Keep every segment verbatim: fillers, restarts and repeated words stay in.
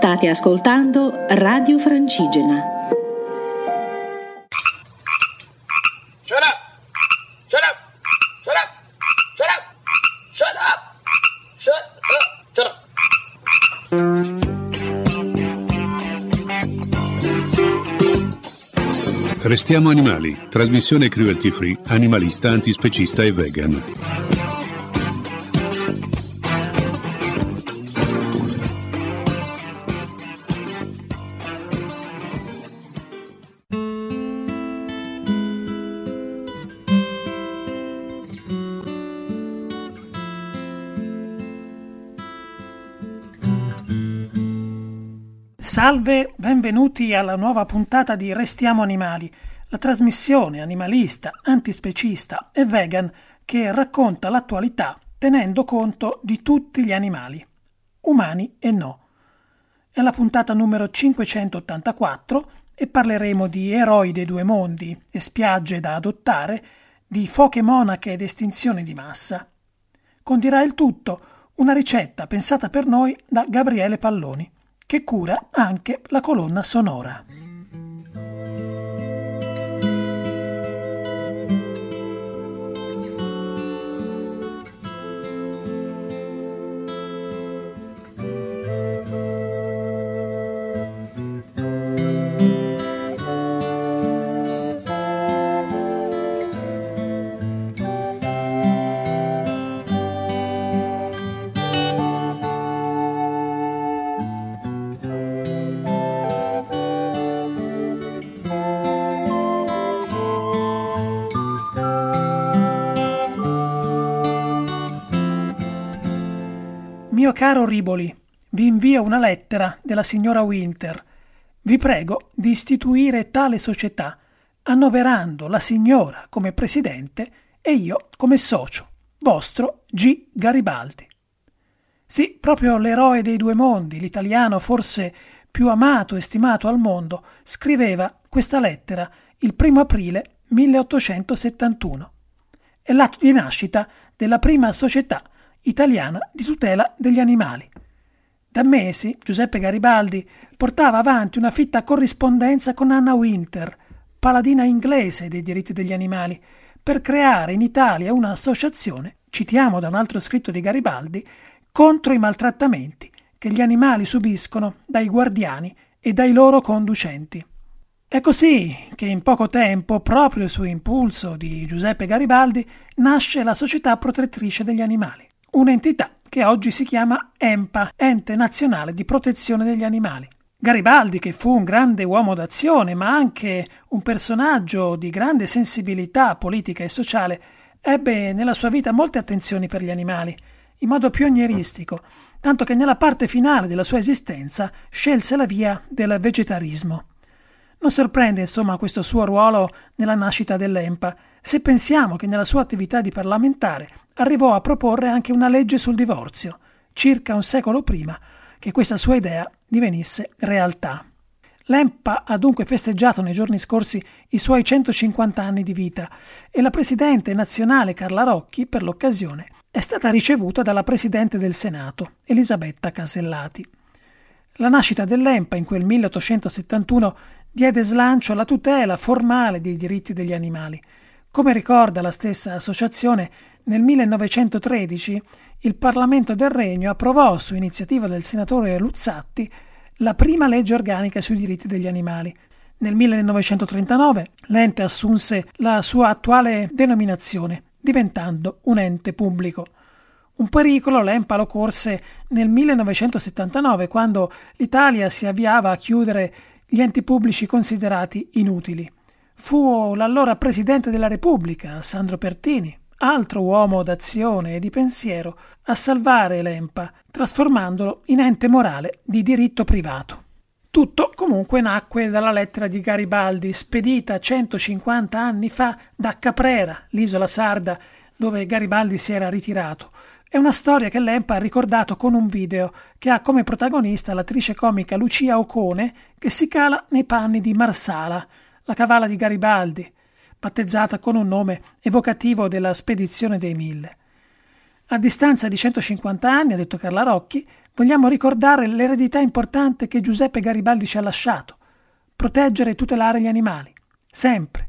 State ascoltando Radio Francigena. Shut up! Shut up! Shut up! Shut up! Shut up! Shut up! Shut up! Restiamo animali, trasmissione cruelty free, animalista, antispecista e vegan. Salve, benvenuti alla nuova puntata di Restiamo Animali, la trasmissione animalista, antispecista e vegan che racconta l'attualità tenendo conto di tutti gli animali, umani e no. È la puntata numero cinquecentottantaquattro e parleremo di eroi dei due mondi e spiagge da adottare, di foche monache ed estinzione di massa. Condirà il tutto una ricetta pensata per noi da Gabriele Palloni, che cura anche la colonna sonora. Mio caro Riboli, vi invio una lettera della signora Winter. Vi prego di istituire tale società, annoverando la signora come presidente e io come socio, vostro G. Garibaldi. Sì, proprio l'eroe dei due mondi, l'italiano forse più amato e stimato al mondo, scriveva questa lettera il primo aprile milleottocentosettantuno. È l'atto di nascita della prima società italiana di tutela degli animali. Da mesi Giuseppe Garibaldi portava avanti una fitta corrispondenza con Anna Winter, paladina inglese dei diritti degli animali, per creare in Italia un'associazione, citiamo da un altro scritto di Garibaldi, contro i maltrattamenti che gli animali subiscono dai guardiani e dai loro conducenti. È così che in poco tempo, proprio su impulso di Giuseppe Garibaldi, nasce la Società Protettrice degli Animali, un'entità che oggi si chiama E N P A, Ente Nazionale di Protezione degli Animali. Garibaldi, che fu un grande uomo d'azione, ma anche un personaggio di grande sensibilità politica e sociale, ebbe nella sua vita molte attenzioni per gli animali, in modo pionieristico, tanto che nella parte finale della sua esistenza scelse la via del vegetarismo. Non sorprende, insomma, questo suo ruolo nella nascita dell'E N P A, se pensiamo che nella sua attività di parlamentare arrivò a proporre anche una legge sul divorzio, circa un secolo prima che questa sua idea divenisse realtà. L'E N P A ha dunque festeggiato nei giorni scorsi i suoi centocinquanta anni di vita e la presidente nazionale Carla Rocchi, per l'occasione, è stata ricevuta dalla presidente del Senato, Elisabetta Casellati. La nascita dell'E N P A in quel milleottocentosettantuno diede slancio alla tutela formale dei diritti degli animali. Come ricorda la stessa associazione, nel millenovecentotredici il Parlamento del Regno approvò, su iniziativa del senatore Luzzatti, la prima legge organica sui diritti degli animali. Nel millenovecentotrentanove l'ente assunse la sua attuale denominazione, diventando un ente pubblico. Un pericolo l'E N P A lo corse nel millenovecentosettantanove, quando l'Italia si avviava a chiudere gli enti pubblici considerati inutili. Fu l'allora Presidente della Repubblica, Sandro Pertini, altro uomo d'azione e di pensiero, a salvare l'E N P A, trasformandolo in ente morale di diritto privato. Tutto comunque nacque dalla lettera di Garibaldi, spedita centocinquanta anni fa da Caprera, l'isola sarda dove Garibaldi si era ritirato. È una storia che l'E N P A ha ricordato con un video che ha come protagonista l'attrice comica Lucia Ocone, che si cala nei panni di Marsala, la cavala di Garibaldi, battezzata con un nome evocativo della Spedizione dei Mille. A distanza di centocinquanta anni, ha detto Carla Rocchi, Vogliamo ricordare l'eredità importante che Giuseppe Garibaldi ci ha lasciato, proteggere e tutelare gli animali, sempre.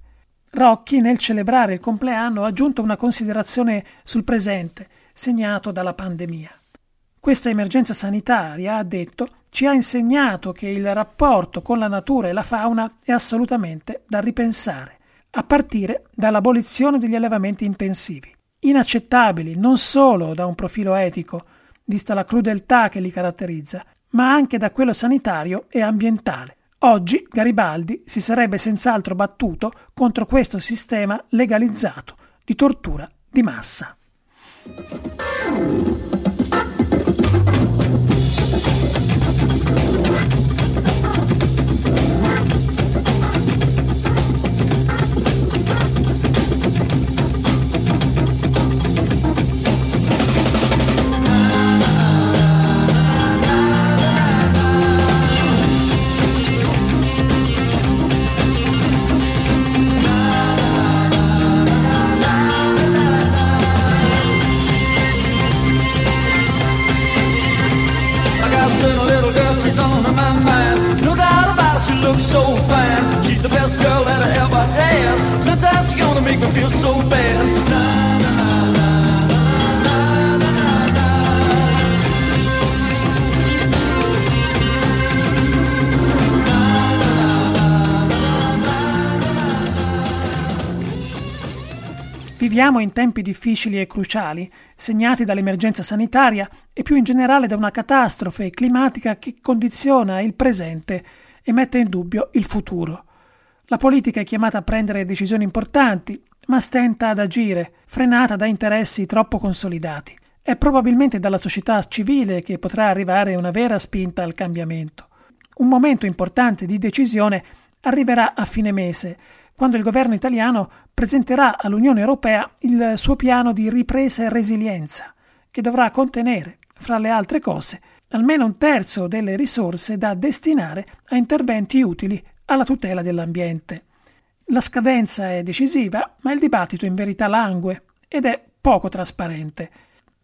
Rocchi, nel celebrare il compleanno, ha aggiunto una considerazione sul presente, segnato dalla pandemia. Questa emergenza sanitaria, ha detto, ci ha insegnato che il rapporto con la natura e la fauna è assolutamente da ripensare, a partire dall'abolizione degli allevamenti intensivi, inaccettabili non solo da un profilo etico, vista la crudeltà che li caratterizza, ma anche da quello sanitario e ambientale. Oggi Garibaldi si sarebbe senz'altro battuto contro questo sistema legalizzato di tortura di massa. Viviamo in tempi difficili e cruciali, segnati dall'emergenza sanitaria e più in generale da una catastrofe climatica che condiziona il presente e mette in dubbio il futuro. La politica è chiamata a prendere decisioni importanti, ma stenta ad agire, frenata da interessi troppo consolidati. È probabilmente dalla società civile che potrà arrivare una vera spinta al cambiamento. Un momento importante di decisione arriverà a fine mese, quando il governo italiano presenterà all'Unione Europea il suo piano di ripresa e resilienza, che dovrà contenere, fra le altre cose, almeno un terzo delle risorse da destinare a interventi utili alla tutela dell'ambiente. La scadenza è decisiva, ma il dibattito in verità langue ed è poco trasparente.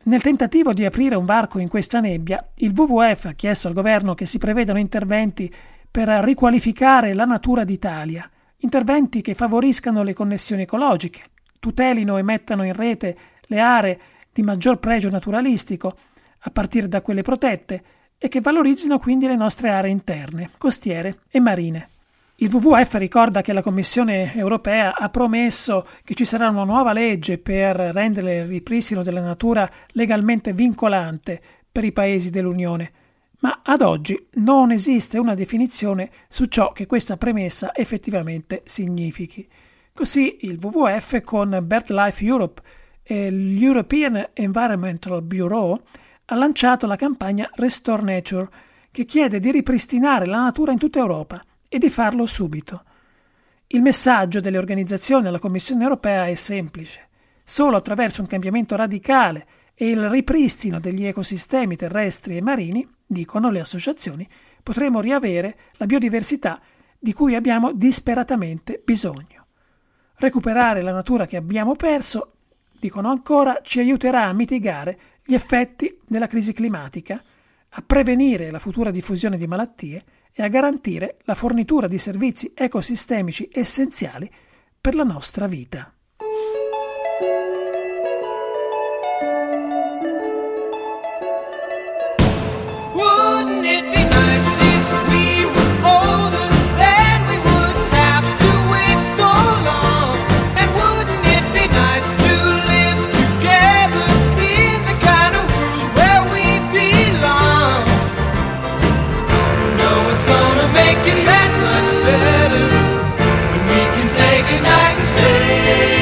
Nel tentativo di aprire un varco in questa nebbia, il W W F ha chiesto al governo che si prevedano interventi per riqualificare la natura d'Italia, interventi che favoriscano le connessioni ecologiche, tutelino e mettano in rete le aree di maggior pregio naturalistico, a partire da quelle protette, e che valorizzino quindi le nostre aree interne, costiere e marine. Il W W F ricorda che la Commissione europea ha promesso che ci sarà una nuova legge per rendere il ripristino della natura legalmente vincolante per i paesi dell'Unione. Ma ad oggi non esiste una definizione su ciò che questa premessa effettivamente significhi. Così il W W F con BirdLife Europe e l'European Environmental Bureau ha lanciato la campagna Restore Nature, che chiede di ripristinare la natura in tutta Europa e di farlo subito. Il messaggio delle organizzazioni alla Commissione europea è semplice. Solo attraverso un cambiamento radicale e il ripristino degli ecosistemi terrestri e marini, dicono le associazioni, potremo riavere la biodiversità di cui abbiamo disperatamente bisogno. Recuperare la natura che abbiamo perso, dicono ancora, ci aiuterà a mitigare gli effetti della crisi climatica, a prevenire la futura diffusione di malattie e a garantire la fornitura di servizi ecosistemici essenziali per la nostra vita. Make it that much better when we can say goodnight and stay.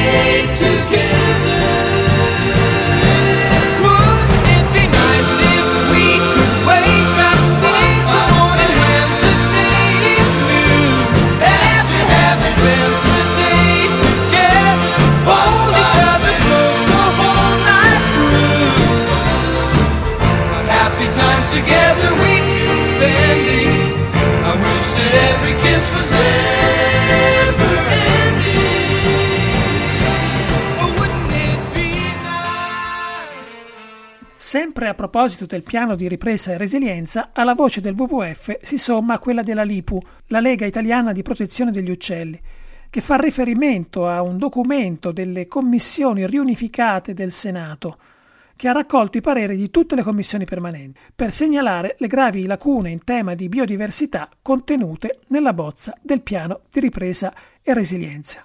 Sempre a proposito del piano di ripresa e resilienza, alla voce del W W F si somma quella della L I P U, la Lega Italiana di Protezione degli Uccelli, che fa riferimento a un documento delle commissioni riunificate del Senato, che ha raccolto i pareri di tutte le commissioni permanenti, per segnalare le gravi lacune in tema di biodiversità contenute nella bozza del piano di ripresa e resilienza.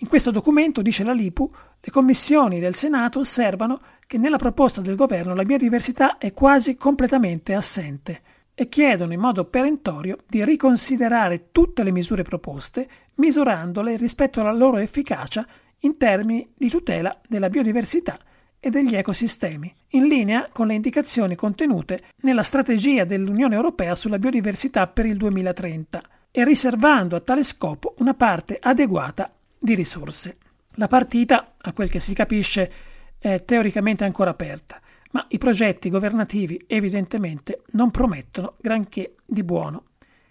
In questo documento, dice la L I P U, le commissioni del Senato osservano che nella proposta del governo la biodiversità è quasi completamente assente e chiedono in modo perentorio di riconsiderare tutte le misure proposte, misurandole rispetto alla loro efficacia in termini di tutela della biodiversità e degli ecosistemi, in linea con le indicazioni contenute nella strategia dell'Unione Europea sulla biodiversità per il duemilatrenta e riservando a tale scopo una parte adeguata di risorse. La partita, a quel che si capisce, è teoricamente ancora aperta, ma i progetti governativi evidentemente non promettono granché di buono.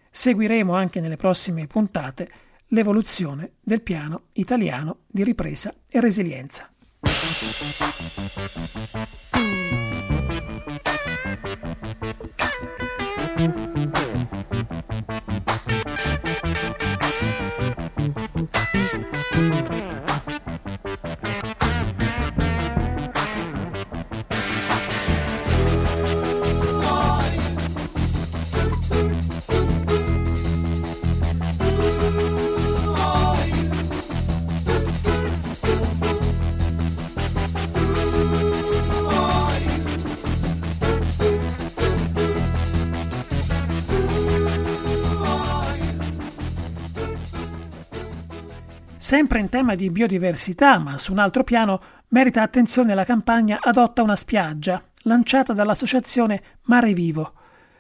Seguiremo anche nelle prossime puntate l'evoluzione del piano italiano di ripresa e resilienza. Sempre in tema di biodiversità, ma su un altro piano, merita attenzione la campagna Adotta una spiaggia, lanciata dall'associazione Mare Vivo.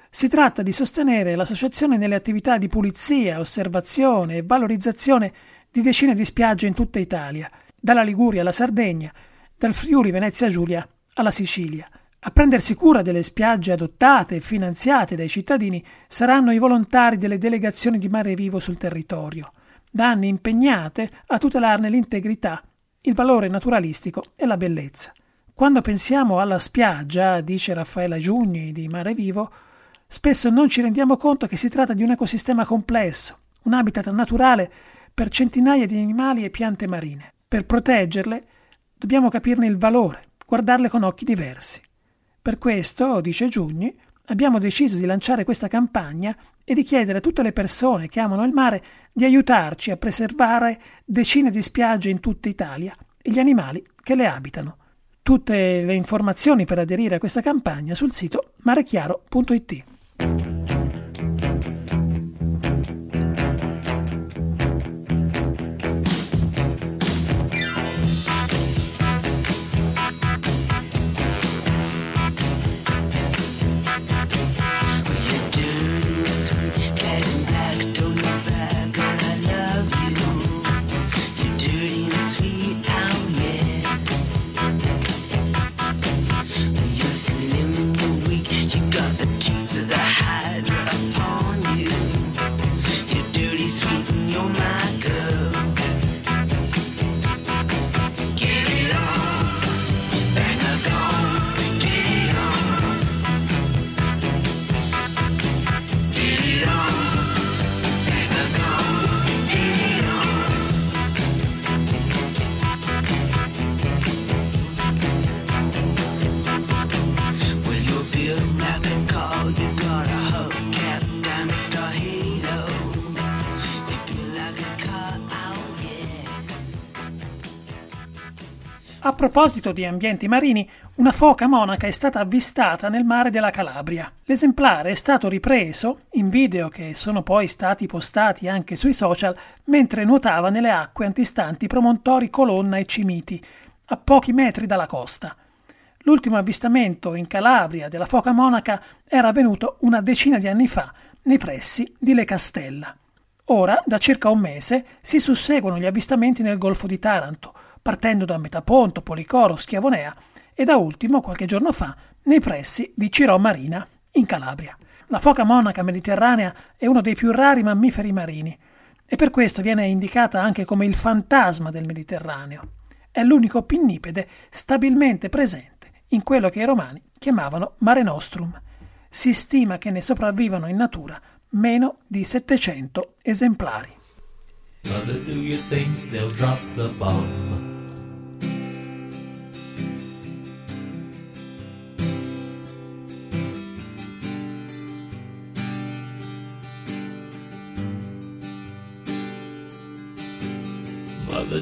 Si tratta di sostenere l'associazione nelle attività di pulizia, osservazione e valorizzazione di decine di spiagge in tutta Italia, dalla Liguria alla Sardegna, dal Friuli Venezia Giulia alla Sicilia. A prendersi cura delle spiagge adottate e finanziate dai cittadini saranno i volontari delle delegazioni di Mare Vivo sul territorio, da anni impegnate a tutelarne l'integrità, il valore naturalistico e la bellezza. Quando pensiamo alla spiaggia, dice Raffaella Giugni di Mare Vivo, spesso non ci rendiamo conto che si tratta di un ecosistema complesso, un habitat naturale per centinaia di animali e piante marine. Per proteggerle dobbiamo capirne il valore, guardarle con occhi diversi. Per questo, dice Giugni, abbiamo deciso di lanciare questa campagna e di chiedere a tutte le persone che amano il mare di aiutarci a preservare decine di spiagge in tutta Italia e gli animali che le abitano. Tutte le informazioni per aderire a questa campagna sul sito marechiaro punto it. A proposito di ambienti marini, una foca monaca è stata avvistata nel mare della Calabria. L'esemplare è stato ripreso in video che sono poi stati postati anche sui social mentre nuotava nelle acque antistanti promontori Colonna e Cimiti, a pochi metri dalla costa. L'ultimo avvistamento in Calabria della foca monaca era avvenuto una decina di anni fa nei pressi di Le Castella. Ora, da circa un mese, si susseguono gli avvistamenti nel Golfo di Taranto, partendo da Metaponto, Policoro, Schiavonea e da ultimo, qualche giorno fa, nei pressi di Cirò Marina, in Calabria. La foca monaca mediterranea è uno dei più rari mammiferi marini e per questo viene indicata anche come il fantasma del Mediterraneo. È l'unico pinnipede stabilmente presente in quello che i romani chiamavano Mare Nostrum. Si stima che ne sopravvivano in natura meno di settecento esemplari. Mother, do you think they'll drop the bomb? Mother,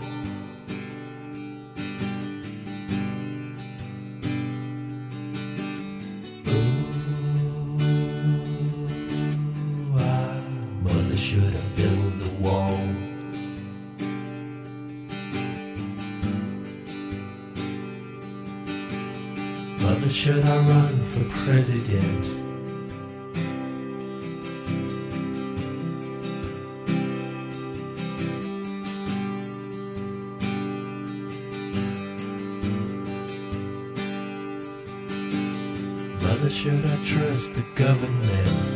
Ooh, I, mother, should have built the wall. Mother, should I run for president? Should I trust the government?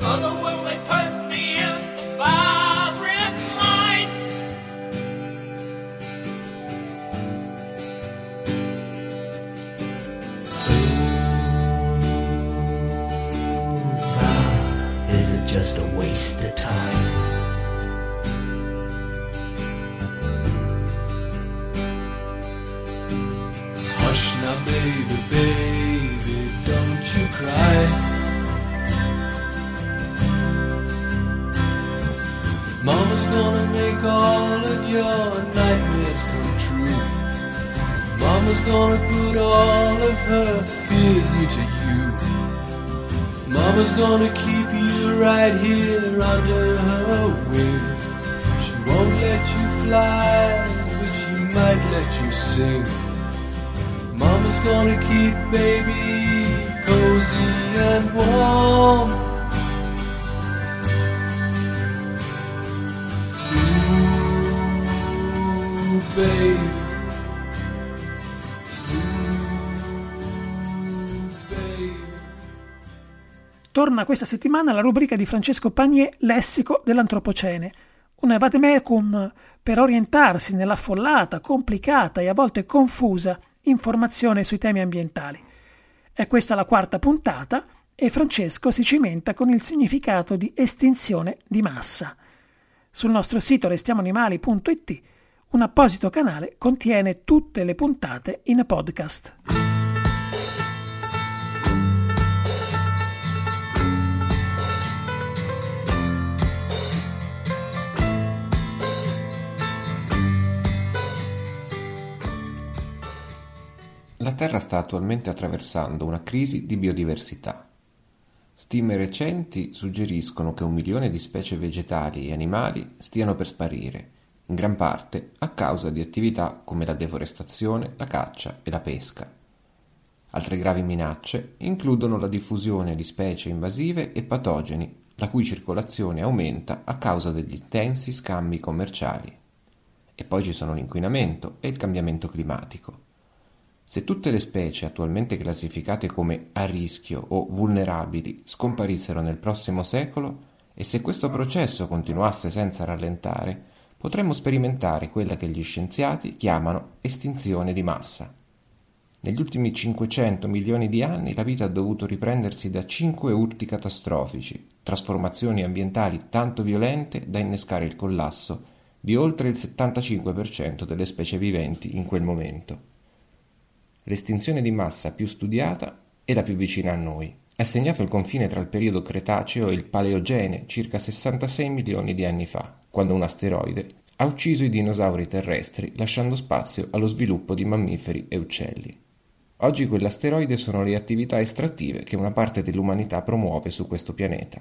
Mother, will they put me in the firing line? Just a waste of time. Hush now, baby, baby, don't you cry. Mama's gonna make all of your nightmares come true. Mama's gonna put all of her fears into you. Mama's gonna keep you right here under her wing. She won't let you fly, but she might let you sing. Mama's gonna keep baby cozy and warm. Ooh, baby. Torna questa settimana la rubrica di Francesco Pagni, Lessico dell'Antropocene, un vade mecum per orientarsi nell'affollata, complicata e a volte confusa informazione sui temi ambientali. È questa la quarta puntata e Francesco si cimenta con il significato di estinzione di massa. Sul nostro sito restiamo animali punto it un apposito canale contiene tutte le puntate in podcast. La Terra sta attualmente attraversando una crisi di biodiversità. Stime recenti suggeriscono che un milione di specie vegetali e animali stiano per sparire, in gran parte a causa di attività come la deforestazione, la caccia e la pesca. Altre gravi minacce includono la diffusione di specie invasive e patogeni, la cui circolazione aumenta a causa degli intensi scambi commerciali. E poi ci sono l'inquinamento e il cambiamento climatico. Se tutte le specie attualmente classificate come a rischio o vulnerabili scomparissero nel prossimo secolo e se questo processo continuasse senza rallentare, potremmo sperimentare quella che gli scienziati chiamano estinzione di massa. Negli ultimi cinquecento milioni di anni la vita ha dovuto riprendersi da cinque urti catastrofici, trasformazioni ambientali tanto violente da innescare il collasso di oltre il settantacinque per cento delle specie viventi in quel momento. L'estinzione di massa più studiata è la più vicina a noi. È segnato il confine tra il periodo Cretaceo e il Paleogene, circa sessantasei milioni di anni fa, quando un asteroide ha ucciso i dinosauri terrestri, lasciando spazio allo sviluppo di mammiferi e uccelli. Oggi quell'asteroide sono le attività estrattive che una parte dell'umanità promuove su questo pianeta.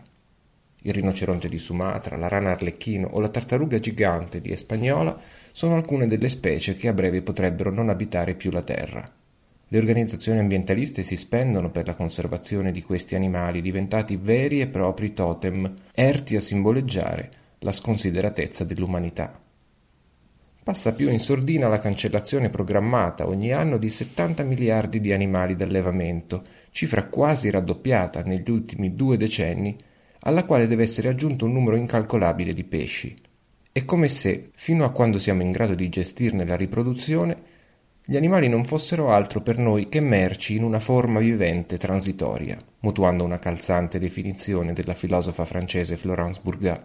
Il rinoceronte di Sumatra, la rana arlecchino o la tartaruga gigante di Espagnola sono alcune delle specie che a breve potrebbero non abitare più la Terra. Le organizzazioni ambientaliste si spendono per la conservazione di questi animali diventati veri e propri totem, erti a simboleggiare la sconsideratezza dell'umanità. Passa più in sordina la cancellazione programmata ogni anno di settanta miliardi di animali d'allevamento, cifra quasi raddoppiata negli ultimi due decenni, alla quale deve essere aggiunto un numero incalcolabile di pesci. È come se, fino a quando siamo in grado di gestirne la riproduzione, gli animali non fossero altro per noi che merci in una forma vivente transitoria, mutuando una calzante definizione della filosofa francese Florence Burgat.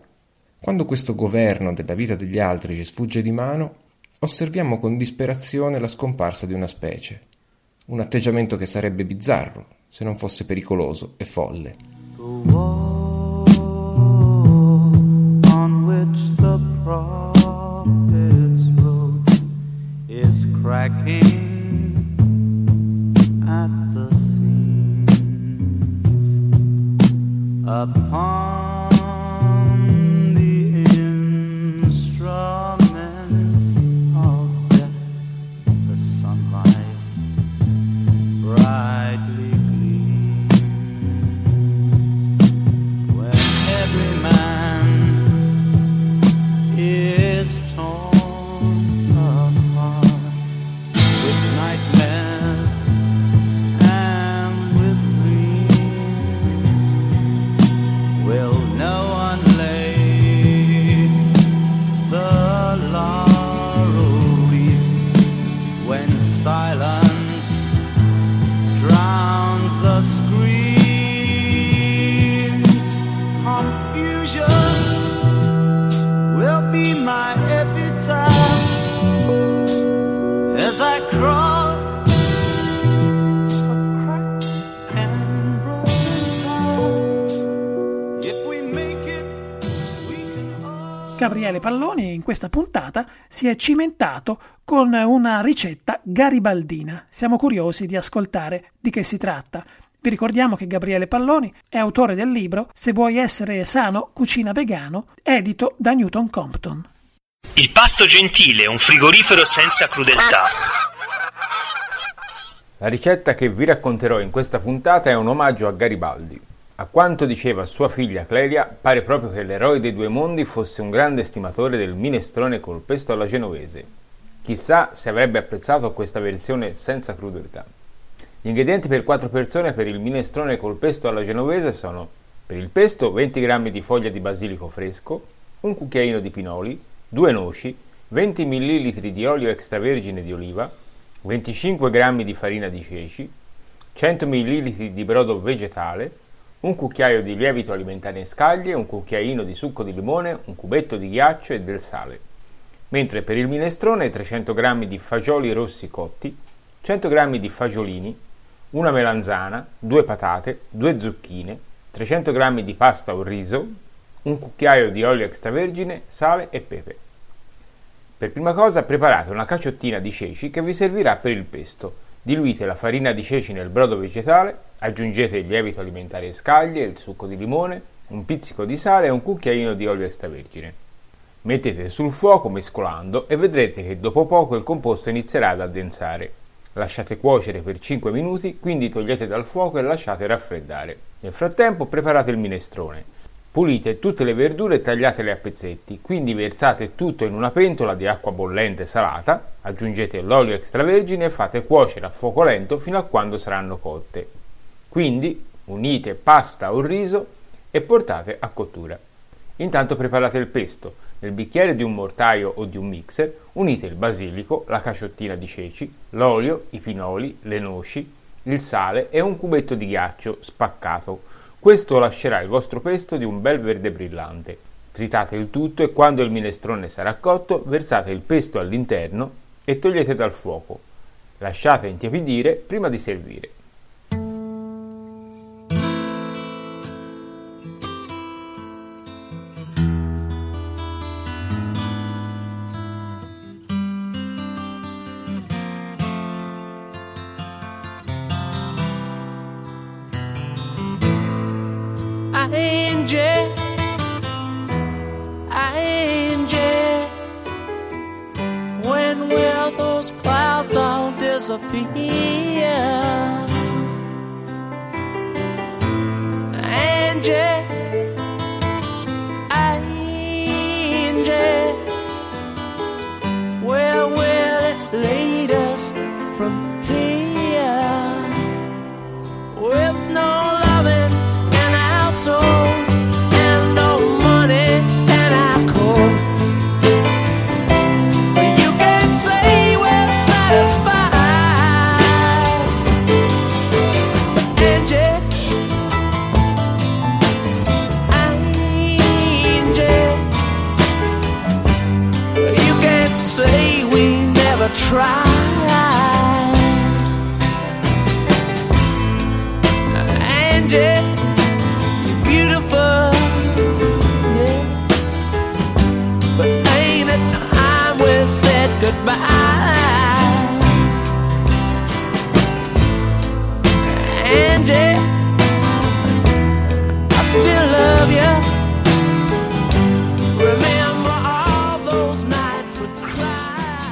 Quando questo governo della vita degli altri ci sfugge di mano, osserviamo con disperazione la scomparsa di una specie. Un atteggiamento che sarebbe bizzarro, se non fosse pericoloso e folle. Gabriele Palloni in questa puntata si è cimentato con una ricetta garibaldina. Siamo curiosi di ascoltare di che si tratta. Vi ricordiamo che Gabriele Palloni è autore del libro Se vuoi essere sano, cucina vegano, edito da Newton Compton. Il pasto gentile, un frigorifero senza crudeltà. La ricetta che vi racconterò in questa puntata è un omaggio a Garibaldi. A quanto diceva sua figlia Clelia, pare proprio che l'eroe dei due mondi fosse un grande estimatore del minestrone col pesto alla genovese. Chissà se avrebbe apprezzato questa versione senza crudeltà. Gli ingredienti per quattro persone per il minestrone col pesto alla genovese sono: per il pesto venti grammi di foglia di basilico fresco, un cucchiaino di pinoli, due noci, venti millilitri di olio extravergine di oliva, venticinque grammi di farina di ceci, cento millilitri di brodo vegetale, un cucchiaio di lievito alimentare in scaglie, un cucchiaino di succo di limone, un cubetto di ghiaccio e del sale. Mentre per il minestrone trecento grammi di fagioli rossi cotti, cento grammi di fagiolini, una melanzana, due patate, due zucchine, trecento grammi di pasta o riso, un cucchiaio di olio extravergine, sale e pepe. Per prima cosa preparate una caciottina di ceci che vi servirà per il pesto. Diluite la farina di ceci nel brodo vegetale, aggiungete il lievito alimentare in scaglie, il succo di limone, un pizzico di sale e un cucchiaino di olio extravergine. Mettete sul fuoco mescolando e vedrete che dopo poco il composto inizierà ad addensare. Lasciate cuocere per cinque minuti, quindi togliete dal fuoco e lasciate raffreddare. Nel frattempo preparate il minestrone. Pulite tutte le verdure e tagliatele a pezzetti, quindi versate tutto in una pentola di acqua bollente salata, aggiungete l'olio extravergine e fate cuocere a fuoco lento fino a quando saranno cotte. Quindi unite pasta o riso e portate a cottura. Intanto preparate il pesto. Nel bicchiere di un mortaio o di un mixer unite il basilico, la caciottina di ceci, l'olio, i pinoli, le noci, il sale e un cubetto di ghiaccio spaccato. Questo lascerà il vostro pesto di un bel verde brillante. Tritate il tutto e quando il minestrone sarà cotto, versate il pesto all'interno e togliete dal fuoco. Lasciate intiepidire prima di servire. Angel, disappear. Angel, angel, where will it lead us from here? With no loving in our souls and no money in our coats, but you can say we're satisfied. Try Angie, you're beautiful, yeah. But ain't it time we said goodbye? Angie, I still love you. Remember all those nights we cried.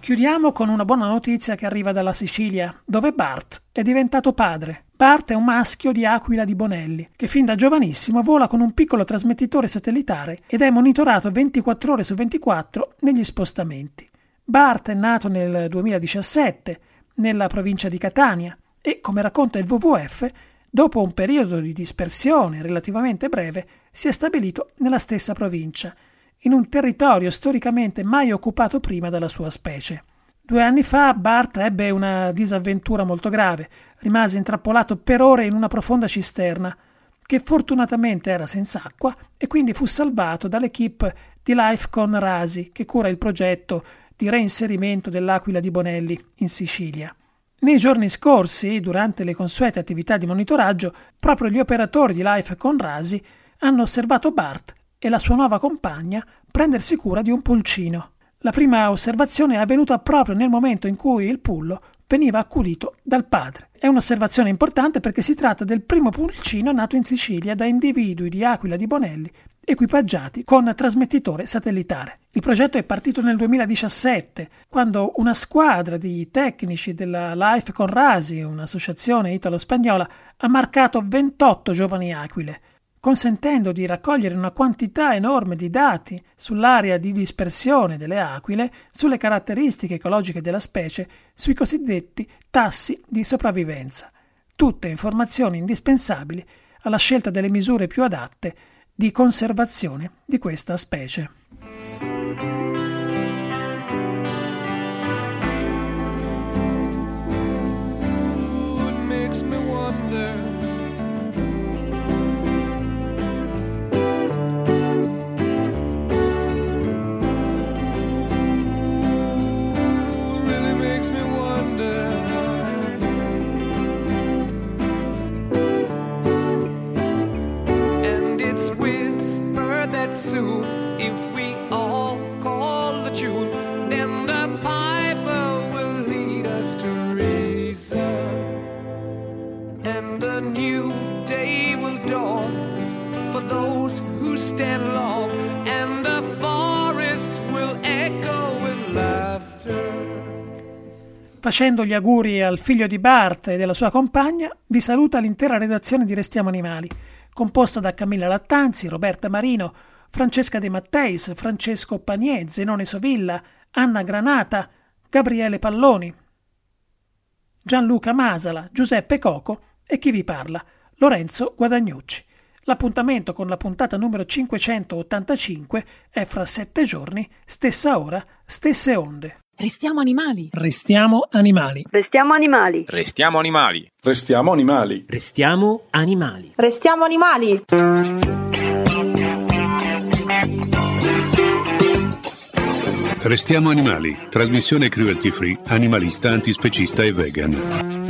Chiudiamo con una buona notizia che arriva dalla Sicilia, dove Bart è diventato padre. Bart è un maschio di Aquila di Bonelli, che fin da giovanissimo vola con un piccolo trasmettitore satellitare ed è monitorato ventiquattro ore su ventiquattro negli spostamenti. Bart è nato nel duemiladiciassette nella provincia di Catania e, come racconta il W W F, dopo un periodo di dispersione relativamente breve si è stabilito nella stessa provincia, in un territorio storicamente mai occupato prima dalla sua specie. Due anni fa Bart ebbe una disavventura molto grave, rimase intrappolato per ore in una profonda cisterna, che fortunatamente era senza acqua e quindi fu salvato dall'equipe di Life ConRaSi, che cura il progetto di reinserimento dell'Aquila di Bonelli in Sicilia. Nei giorni scorsi, durante le consuete attività di monitoraggio, proprio gli operatori di Life ConRaSi hanno osservato Bart e la sua nuova compagna prendersi cura di un pulcino. La prima osservazione è avvenuta proprio nel momento in cui il pullo veniva accudito dal padre. È un'osservazione importante perché si tratta del primo pulcino nato in Sicilia da individui di Aquila di Bonelli equipaggiati con trasmettitore satellitare. Il progetto è partito nel duemiladiciassette, quando una squadra di tecnici della Life ConRaSi, un'associazione italo-spagnola, ha marcato ventotto giovani aquile, consentendo di raccogliere una quantità enorme di dati sull'area di dispersione delle aquile, sulle caratteristiche ecologiche della specie, sui cosiddetti tassi di sopravvivenza. Tutte informazioni indispensabili alla scelta delle misure più adatte di conservazione di questa specie. Soon, if we all call the tune, then the piper will lead us to reason, and a new day will dawn for those who stand long, and the forests will echo with laughter. Facendo gli auguri al figlio di Bart e della sua compagna, vi saluta l'intera redazione di Restiamo Animali, composta da Camilla Lattanzi, Roberta Marino, Francesca De Matteis, Francesco Pagni, Zenone Sovilla, Anna Granata, Gabriele Palloni, Gianluca Masala, Giuseppe Coco e chi vi parla, Lorenzo Guadagnucci. L'appuntamento con la puntata numero cinquecentottantacinque è fra sette giorni, stessa ora, stesse onde. Restiamo animali. Restiamo animali. Restiamo animali. Restiamo animali. Restiamo animali. Restiamo animali. Restiamo animali. Restiamo animali. Trasmissione cruelty free, animalista, antispecista e vegan.